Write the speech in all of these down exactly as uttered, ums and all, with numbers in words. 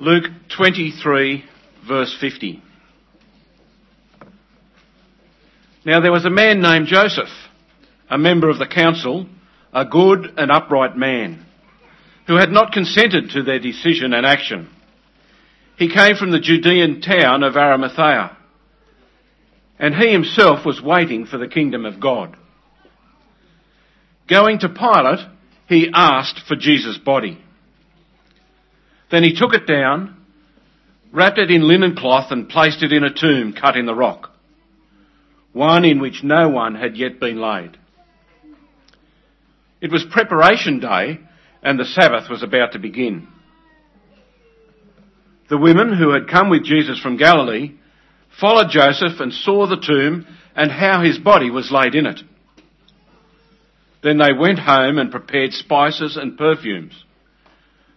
Luke twenty-three, verse fifty. Now there was a man named Joseph, a member of the council, a good and upright man, who had not consented to their decision and action. He came from the Judean town of Arimathea, and he himself was waiting for the kingdom of God. Going to Pilate, he asked for Jesus' body. Then he took it down, wrapped it in linen cloth, and placed it in a tomb cut in the rock, one in which no one had yet been laid. It was preparation day, and the Sabbath was about to begin. The women who had come with Jesus from Galilee followed Joseph and saw the tomb and how his body was laid in it. Then they went home and prepared spices and perfumes,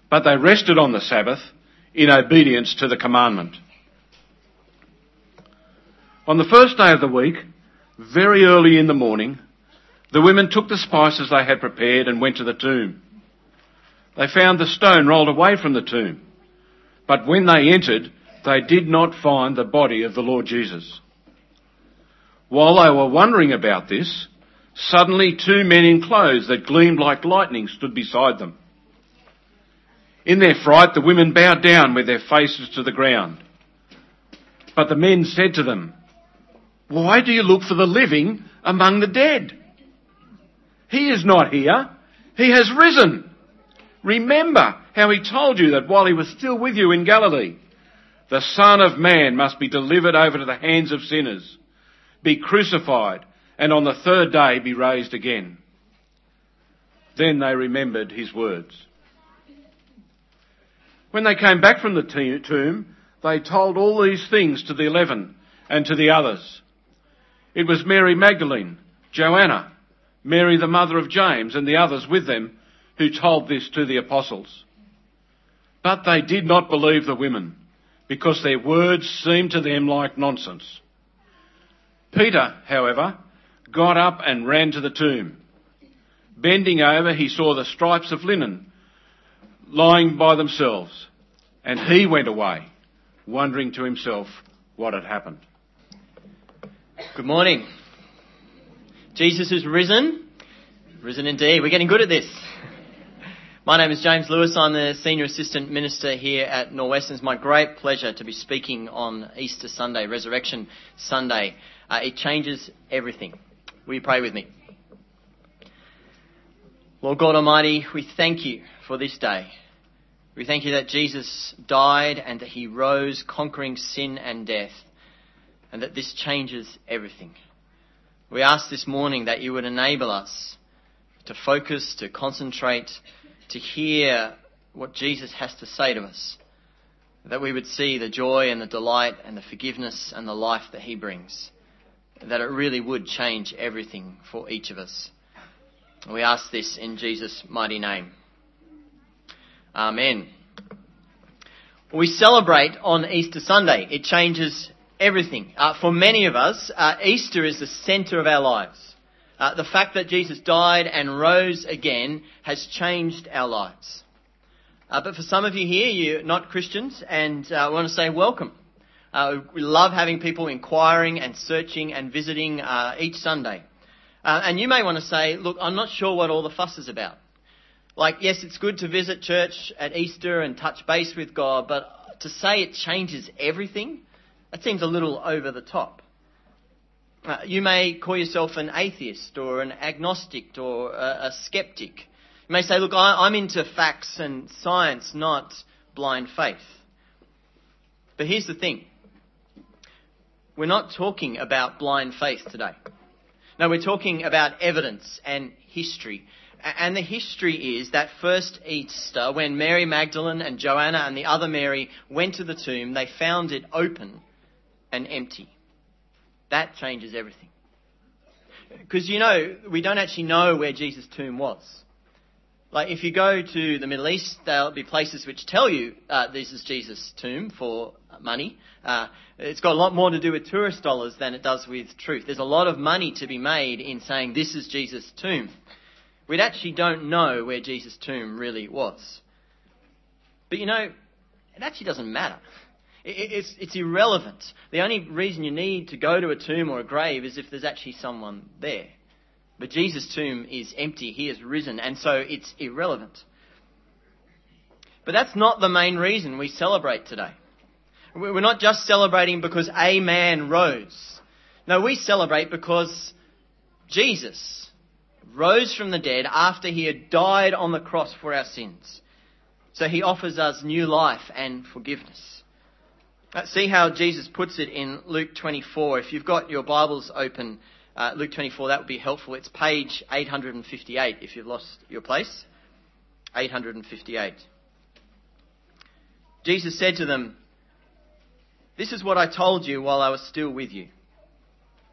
but they rested on the Sabbath in obedience to the commandment. On the first day of the week, very early in the morning, the women took the spices they had prepared and went to the tomb. They found the stone rolled away from the tomb, but when they entered, they did not find the body of the Lord Jesus. While they were wondering about this, suddenly two men in clothes that gleamed like lightning stood beside them. In their fright, the women bowed down with their faces to the ground. But the men said to them, "Why do you look for the living among the dead? He is not here. He has risen. Remember how he told you that while he was still with you in Galilee, the Son of Man must be delivered over to the hands of sinners, be crucified, and on the third day be raised again." Then they remembered his words. When they came back from the tomb, they told all these things to the eleven and to the others. It was Mary Magdalene, Joanna, Mary the mother of James, and the others with them who told this to the apostles. But they did not believe the women, because their words seemed to them like nonsense. Peter, however, got up and ran to the tomb. Bending over, he saw the stripes of linen lying by themselves, and he went away, wondering to himself what had happened. Good morning. Jesus is risen. Risen indeed. We're getting good at this. My name is James Lewis. I'm the Senior Assistant Minister here at Northwestern. It's my great pleasure to be speaking on Easter Sunday, Resurrection Sunday. Uh, it changes everything. Will you pray with me? Lord God Almighty, we thank you for this day. We thank you that Jesus died and that he rose, conquering sin and death, and that this changes everything. We ask this morning that you would enable us to focus, to concentrate, to hear what Jesus has to say to us, that we would see the joy and the delight and the forgiveness and the life that he brings, that it really would change everything for each of us. And we ask this in Jesus' mighty name. Amen. We celebrate on Easter Sunday. It changes everything. Uh, for many of us, uh, Easter is the centre of our lives. Uh, the fact that Jesus died and rose again has changed our lives. Uh, but for some of you here, you're not Christians, and I uh, want to say welcome. Uh, we love having people inquiring and searching and visiting uh, each Sunday. Uh, and you may want to say, look, I'm not sure what all the fuss is about. Like, yes, it's good to visit church at Easter and touch base with God, but to say it changes everything, that seems a little over the top. Uh, you may call yourself an atheist or an agnostic or a, a skeptic. You may say, look, I, I'm into facts and science, not blind faith. But here's the thing. We're not talking about blind faith today. No, we're talking about evidence and history. And the history is that first Easter, when Mary Magdalene and Joanna and the other Mary went to the tomb, they found it open and empty. That changes everything. Because, you know, we don't actually know where Jesus' tomb was. Like, if you go to the Middle East, there'll be places which tell you uh, this is Jesus' tomb for money. Uh, it's got a lot more to do with tourist dollars than it does with truth. There's a lot of money to be made in saying this is Jesus' tomb. We actually don't know where Jesus' tomb really was. But, you know, It actually doesn't matter. It, it's, it's irrelevant. The only reason you need to go to a tomb or a grave is if there's actually someone there. But Jesus' tomb is empty. He is risen, and so it's irrelevant. But that's not the main reason we celebrate today. We're not just celebrating because a man rose. No, we celebrate because Jesus rose from the dead after he had died on the cross for our sins. So he offers us new life and forgiveness. See how Jesus puts it in Luke twenty-four. If you've got your Bibles open, uh, Luke twenty-four, that would be helpful. It's page eight fifty-eight if you've lost your place. eight fifty-eight. Jesus said to them, "This is what I told you while I was still with you.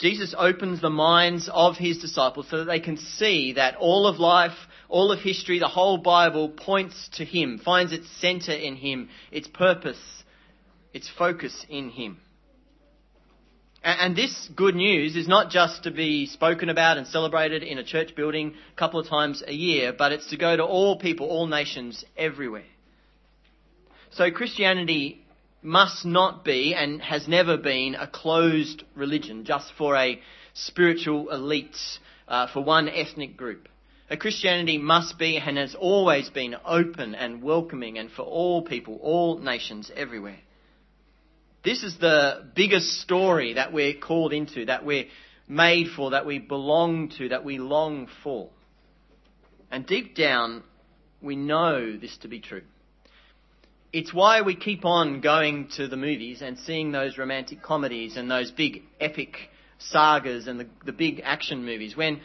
Jesus opens the minds of his disciples so that they can see that all of life, all of history, the whole Bible points to him, finds its centre in him, its purpose, its focus in him. And this good news is not just to be spoken about and celebrated in a church building a couple of times a year, but it's to go to all people, all nations, everywhere. So Christianity must not be and has never been a closed religion just for a spiritual elite, uh, for one ethnic group. A Christianity must be and has always been open and welcoming and for all people, all nations, everywhere. This is the biggest story that we're called into, that we're made for, that we belong to, that we long for. And deep down, we know this to be true. It's why we keep on going to the movies and seeing those romantic comedies and those big epic sagas and the, the big action movies. When,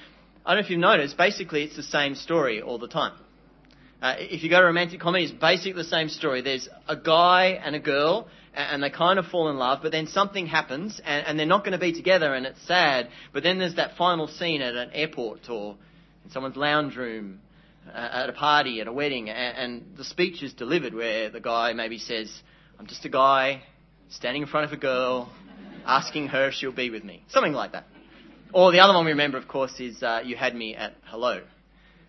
I don't know if you've noticed, basically it's the same story all the time. Uh, if you go to romantic comedy, it's basically the same story. There's a guy and a girl, and they kind of fall in love, but then something happens, and, and they're not going to be together, and it's sad. But then there's that final scene at an airport or in someone's lounge room, uh, at a party, at a wedding, and, and the speech is delivered where the guy maybe says, "I'm just a guy standing in front of a girl, asking her if she'll be with me." Something like that. Or the other one we remember, of course, is uh, "You Had Me at Hello."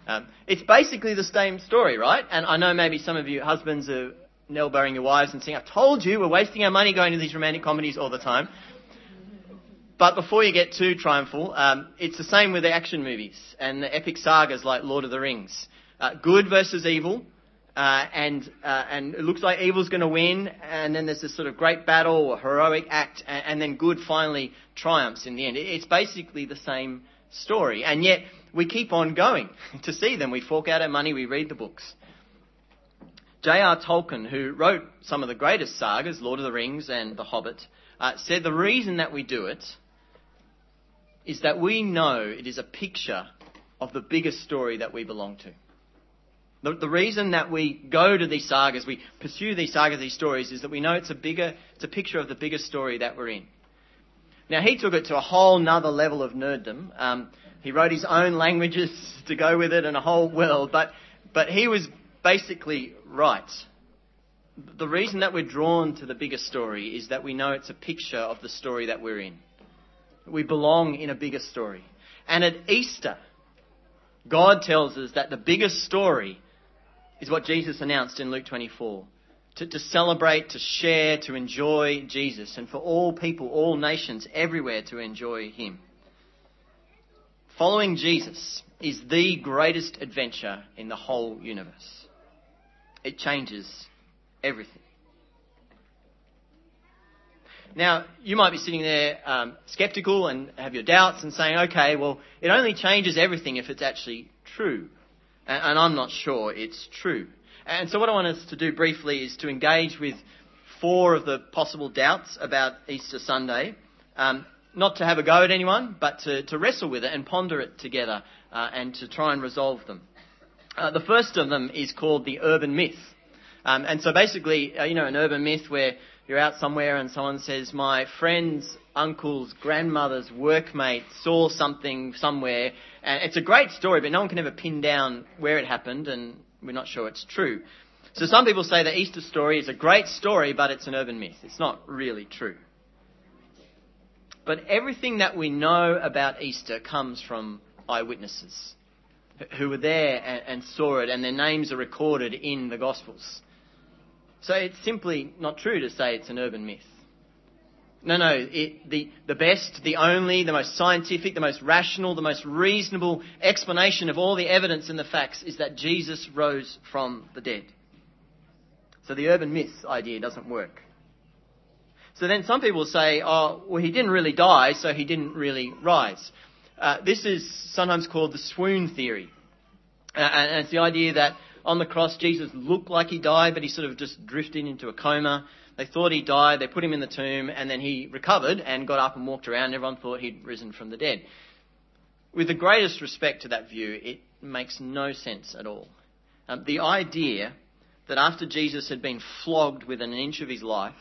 Um, it's basically the same story, right? And I know maybe some of you husbands are nail-bearing your wives and saying, "I told you we're wasting our money going to these romantic comedies all the time." But before you get too triumphal, um, it's the same with the action movies and the epic sagas like Lord of the Rings. Uh, good versus evil, uh, and uh, and it looks like evil's going to win, and then there's this sort of great battle or heroic act, and, and then good finally triumphs in the end. It, it's basically the same story, and yet we keep on going to see them. We fork out our money, we read the books. J R Tolkien, who wrote some of the greatest sagas, Lord of the Rings and The Hobbit, uh, said the reason that we do it is that we know it is a picture of the biggest story that we belong to. The, the reason that we go to these sagas, we pursue these sagas, these stories, is that we know it's a bigger, it's a picture of the bigger story that we're in. Now, he took it to a whole nother level of nerddom. Um, he wrote his own languages to go with it and a whole world, but but he was basically right. The reason that we're drawn to the bigger story is that we know it's a picture of the story that we're in. We belong in a bigger story. And at Easter, God tells us that the biggest story is what Jesus announced in Luke twenty-four. To, to celebrate, to share, to enjoy Jesus, and for all people, all nations, everywhere to enjoy him. Following Jesus is the greatest adventure in the whole universe. It changes everything. Now, you might be sitting there um, sceptical and have your doubts and saying, "Okay, well, it only changes everything if it's actually true." And, and I'm not sure it's true. And so what I want us to do briefly is to engage with four of the possible doubts about Easter Sunday. Um, not to have a go at anyone, but to, to wrestle with it and ponder it together uh, and to try and resolve them. Uh, the first of them is called the urban myth. Um, and so basically, uh, you know, an urban myth where you're out somewhere and someone says, my friend's uncle's grandmother's workmate saw something somewhere. And it's a great story, but no one can ever pin down where it happened, and we're not sure it's true. So some people say the Easter story is a great story, but it's an urban myth. It's not really true. But everything that we know about Easter comes from eyewitnesses who were there and saw it, and their names are recorded in the Gospels. So it's simply not true to say it's an urban myth. No, no, it, the, the best, the only, the most scientific, the most rational, the most reasonable explanation of all the evidence and the facts is that Jesus rose from the dead. So the urban myth idea doesn't work. So then some people say, oh, well, he didn't really die, so he didn't really rise. Uh, this is sometimes called the swoon theory. Uh, and it's the idea that on the cross, Jesus looked like he died, but he sort of just drifted into a coma. They thought he died, they put him in the tomb, and then he recovered and got up and walked around. Everyone thought he'd risen from the dead. With the greatest respect to that view, it makes no sense at all. Um, the idea that after Jesus had been flogged within an inch of his life,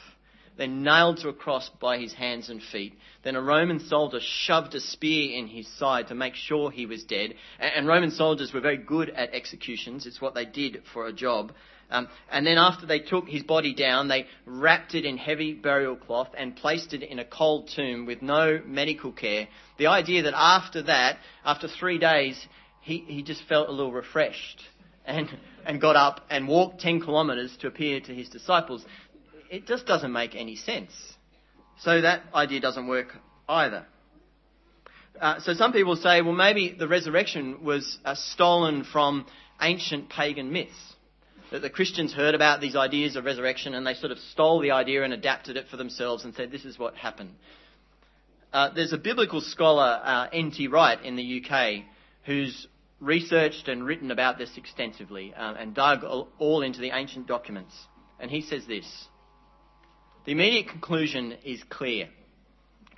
then nailed to a cross by his hands and feet, then a Roman soldier shoved a spear in his side to make sure he was dead. And Roman soldiers were very good at executions. It's what they did for a job. Um, and then after they took his body down, they wrapped it in heavy burial cloth and placed it in a cold tomb with no medical care. The idea that after that, after three days, he, he just felt a little refreshed and, and got up and walked ten kilometres to appear to his disciples. It just doesn't make any sense. So that idea doesn't work either. Uh, so some people say, well, maybe the resurrection was uh, stolen from ancient pagan myths, that the Christians heard about these ideas of resurrection and they sort of stole the idea and adapted it for themselves and said, this is what happened. Uh, there's a biblical scholar, uh, N T Wright in the U K, who's researched and written about this extensively um, and dug all into the ancient documents. And he says this: the immediate conclusion is clear.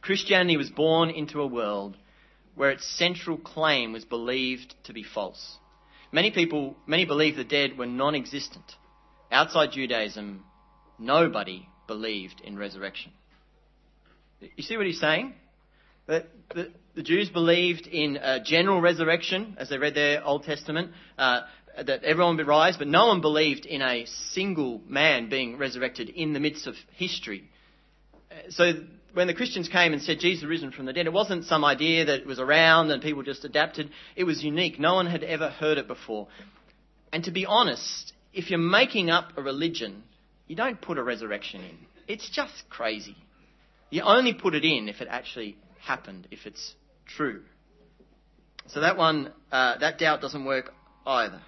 Christianity was born into a world where its central claim was believed to be false. Many people, many believed the dead were non-existent. Outside Judaism, nobody believed in resurrection. You see what he's saying? That the, the Jews believed in a general resurrection, as they read their Old Testament, uh, that everyone would rise, but no one believed in a single man being resurrected in the midst of history. So when the Christians came and said Jesus risen from the dead, it wasn't some idea that was around and people just adapted. It was unique. No one had ever heard it before. And to be honest, if you're making up a religion, you don't put a resurrection in. It's just crazy. You only put it in if it actually happened, if it's true. So that one, uh, that doubt doesn't work either.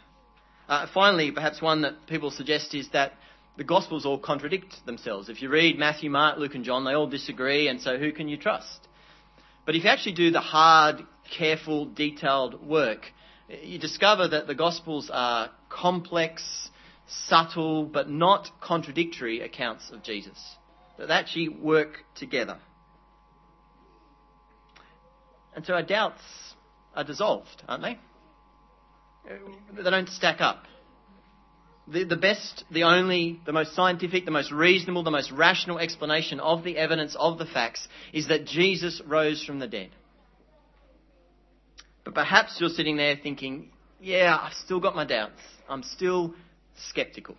Uh, finally, perhaps one that people suggest is that the Gospels all contradict themselves. If you read Matthew, Mark, Luke and John, they all disagree, and so who can you trust? But if you actually do the hard, careful, detailed work, you discover that the Gospels are complex, subtle, but not contradictory accounts of Jesus. That they actually work together. And so our doubts are dissolved, aren't they? They don't stack up. The, the best, the only, the most scientific, the most reasonable, the most rational explanation of the evidence, of the facts, is that Jesus rose from the dead. But perhaps you're sitting there thinking, yeah, I've still got my doubts. I'm still sceptical.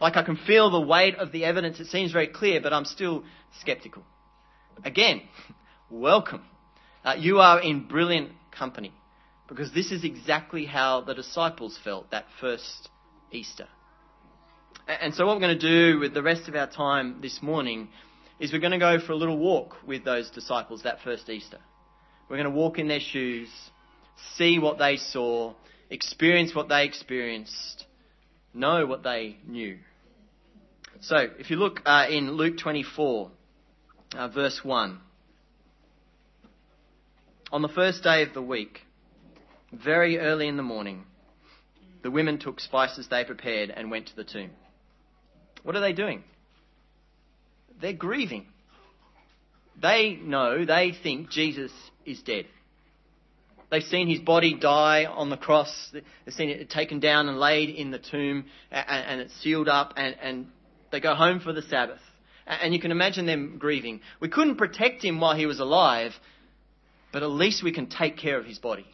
Like, I can feel the weight of the evidence. It seems very clear, but I'm still sceptical. Again, welcome. Uh, you are in brilliant company. Because this is exactly how the disciples felt that first Easter. And so what we're going to do with the rest of our time this morning is we're going to go for a little walk with those disciples that first Easter. We're going to walk in their shoes, see what they saw, experience what they experienced, know what they knew. So if you look uh, in Luke twenty-four, uh, verse one. On the first day of the week, very early in the morning, the women took spices they prepared and went to the tomb. What are they doing? They're grieving. They know, they think Jesus is dead. They've seen his body die on the cross. They've seen it taken down and laid in the tomb, and, and it's sealed up, and, and they go home for the Sabbath. and you can imagine them grieving. We couldn't protect him while he was alive, but at least we can take care of his body.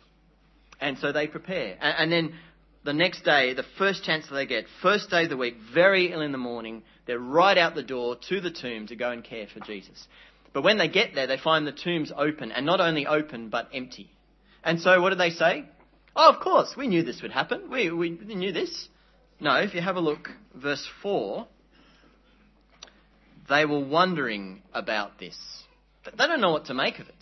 And so they prepare. And then the next day, the first chance that they get, first day of the week, very ill in the morning, they're right out the door to the tomb to go and care for Jesus. But when they get there, they find the tombs open, and not only open, but empty. And so what do they say? Oh, of course, we knew this would happen. We we knew this. No, if you have a look, verse four, they were wondering about this. They don't know what to make of it.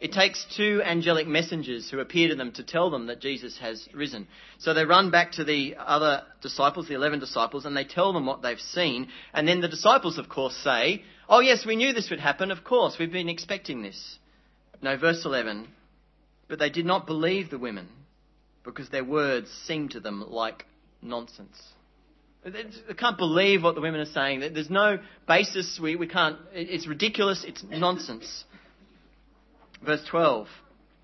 It takes two angelic messengers who appear to them to tell them that Jesus has risen. So they run back to the other disciples, the eleven disciples, and they tell them what they've seen. And then the disciples, of course, say, oh, yes, we knew this would happen. Of course, we've been expecting this. No, verse eleven, but they did not believe the women because their words seemed to them like nonsense. They can't believe what the women are saying. There's no basis. We, we can't. It's ridiculous. It's nonsense. Verse twelve,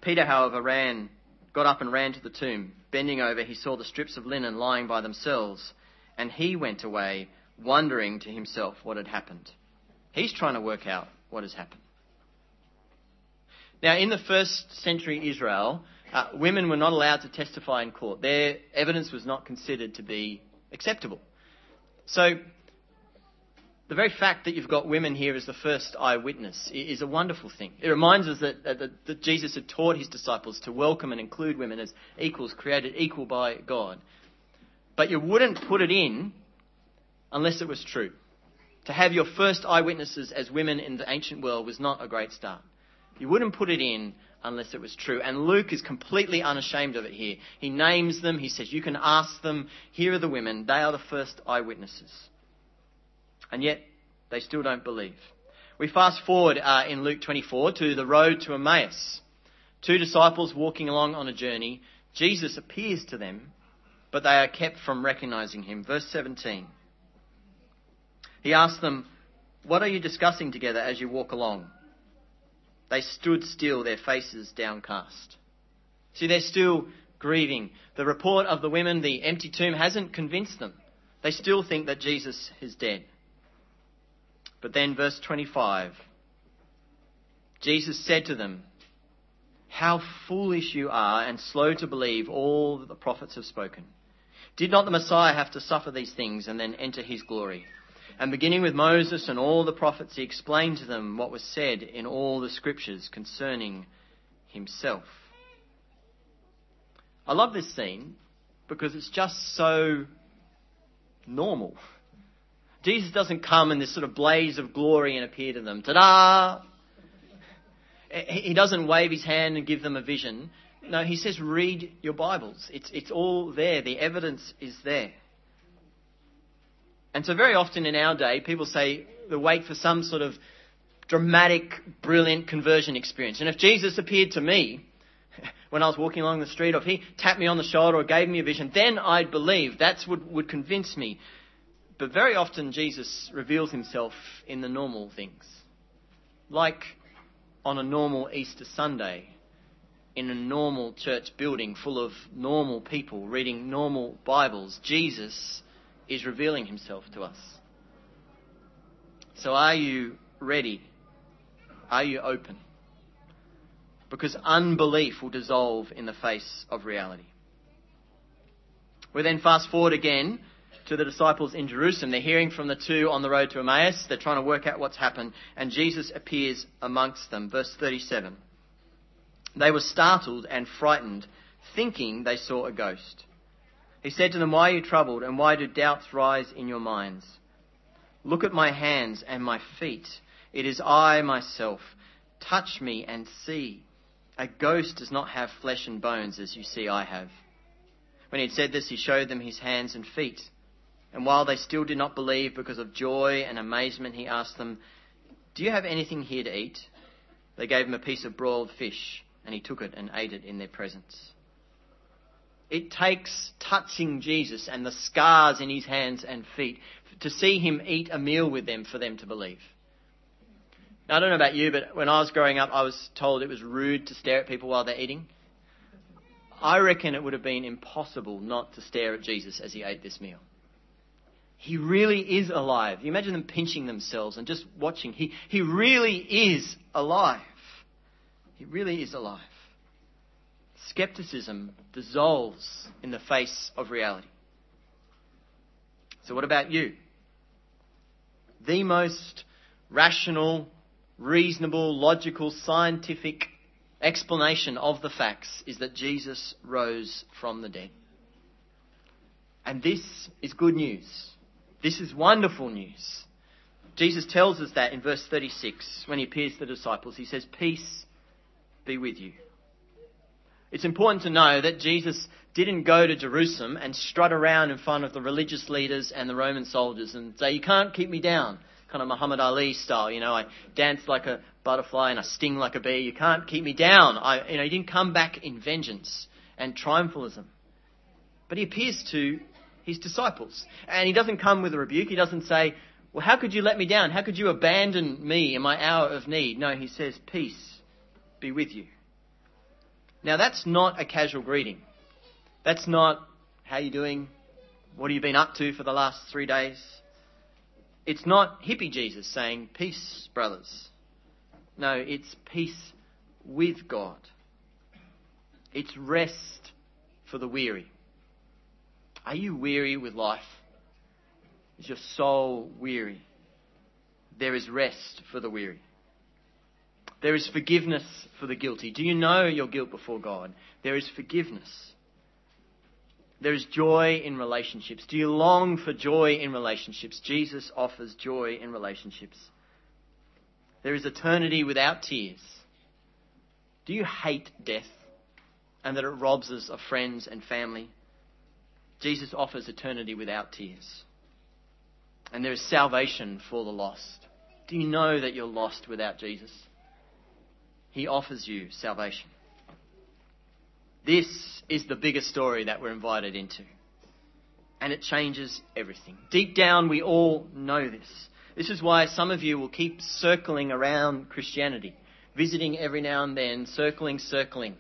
Peter, however, ran, got up and ran to the tomb. Bending over, he saw the strips of linen lying by themselves, and he went away wondering to himself what had happened. He's trying to work out what has happened. Now, in the first century Israel, uh, women were not allowed to testify in court. Their evidence was not considered to be acceptable. So the very fact that you've got women here as the first eyewitness is a wonderful thing. It reminds us that, that, that Jesus had taught his disciples to welcome and include women as equals, created equal by God. But you wouldn't put it in unless it was true. To have your first eyewitnesses as women in the ancient world was not a great start. You wouldn't put it in unless it was true. And Luke is completely unashamed of it here. He names them. He says, you can ask them. Here are the women. They are the first eyewitnesses. And yet, they still don't believe. We fast forward uh, in Luke twenty-four to the road to Emmaus. Two disciples walking along on a journey. Jesus appears to them, but they are kept from recognizing him. Verse seventeen. He asked them, what are you discussing together as you walk along? They stood still, their faces downcast. See, they're still grieving. The report of the women, the empty tomb, hasn't convinced them. They still think that Jesus is dead. But then verse twenty-five, Jesus said to them, how foolish you are and slow to believe all that the prophets have spoken. Did not the Messiah have to suffer these things and then enter his glory? And beginning with Moses and all the prophets, he explained to them what was said in all the scriptures concerning himself. I love this scene because it's just so normal. Jesus doesn't come in this sort of blaze of glory and appear to them. Ta-da! He doesn't wave his hand and give them a vision. No, he says, read your Bibles. It's, it's all there. The evidence is there. And so very often in our day, people say they wait for some sort of dramatic, brilliant conversion experience. And if Jesus appeared to me when I was walking along the street, or if he tapped me on the shoulder or gave me a vision, then I'd believe. That's what would convince me. But very often Jesus reveals himself in the normal things, like on a normal Easter Sunday in a normal church building full of normal people reading normal Bibles. Jesus is revealing himself to us. So are you ready? Are you open? Because unbelief will dissolve in the face of reality. We then fast forward again to the disciples in Jerusalem. They're hearing from the two on the road to Emmaus. They're trying to work out what's happened. And Jesus appears amongst them. Verse thirty-seven. They were startled and frightened, thinking they saw a ghost. He said to them, why are you troubled, and why do doubts rise in your minds? Look at my hands and my feet. It is I myself. Touch me and see. A ghost does not have flesh and bones, as you see I have. When he had said this, he showed them his hands and feet. And while they still did not believe because of joy and amazement, he asked them, do you have anything here to eat? They gave him a piece of broiled fish, and he took it and ate it in their presence. It takes touching Jesus and the scars in his hands and feet to see him eat a meal with them for them to believe. Now, I don't know about you, but when I was growing up, I was told it was rude to stare at people while they're eating. I reckon it would have been impossible not to stare at Jesus as he ate this meal. He really is alive. You imagine them pinching themselves and just watching. He, he really is alive. He really is alive. Skepticism dissolves in the face of reality. So what about you? The most rational, reasonable, logical, scientific explanation of the facts is that Jesus rose from the dead. And this is good news. This is wonderful news. Jesus tells us that in verse thirty-six, when he appears to the disciples, he says, "Peace be with you." It's important to know that Jesus didn't go to Jerusalem and strut around in front of the religious leaders and the Roman soldiers and say, "You can't keep me down," kind of Muhammad Ali style. You know, I dance like a butterfly and I sting like a bee. You can't keep me down. I, you know, he didn't come back in vengeance and triumphalism. But he appears to his disciples and he doesn't come with a rebuke. He doesn't say, "Well, how could you let me down? How could you abandon me in my hour of need?" No, he says, "Peace be with you." Now, that's not a casual greeting. That's not, "How are you doing? What have you been up to for the last three days?" It's not hippie Jesus saying, "Peace, brothers." No, it's peace with God. It's rest for the weary. Are you weary with life? Is your soul weary? There is rest for the weary. There is forgiveness for the guilty. Do you know your guilt before God? There is forgiveness. There is joy in relationships. Do you long for joy in relationships? Jesus offers joy in relationships. There is eternity without tears. Do you hate death and that it robs us of friends and family? Jesus offers eternity without tears. And there is salvation for the lost. Do you know that you're lost without Jesus? He offers you salvation. This is the bigger story that we're invited into. And it changes everything. Deep down, we all know this. This is why some of you will keep circling around Christianity, visiting every now and then, circling, circling.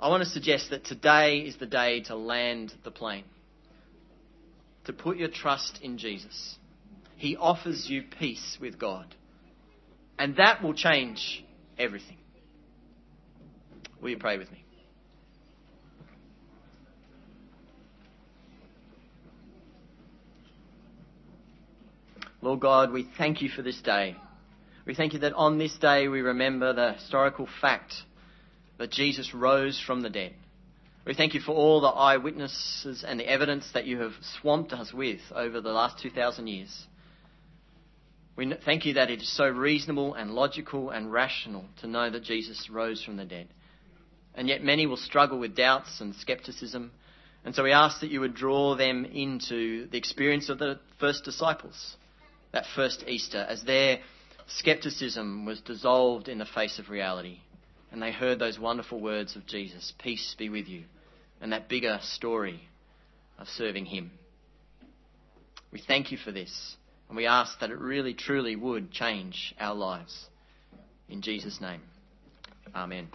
I want to suggest that today is the day to land the plane, to put your trust in Jesus. He offers you peace with God. And that will change everything. Will you pray with me? Lord God, we thank you for this day. We thank you that on this day we remember the historical fact that Jesus rose from the dead. We thank you for all the eyewitnesses and the evidence that you have swamped us with over the last two thousand years. We thank you that it is so reasonable and logical and rational to know that Jesus rose from the dead. And yet many will struggle with doubts and skepticism. And so we ask that you would draw them into the experience of the first disciples, that first Easter, as their skepticism was dissolved in the face of reality. And they heard those wonderful words of Jesus, "Peace be with you," and that bigger story of serving him. We thank you for this. And we ask that it really, truly would change our lives. In Jesus' name, amen.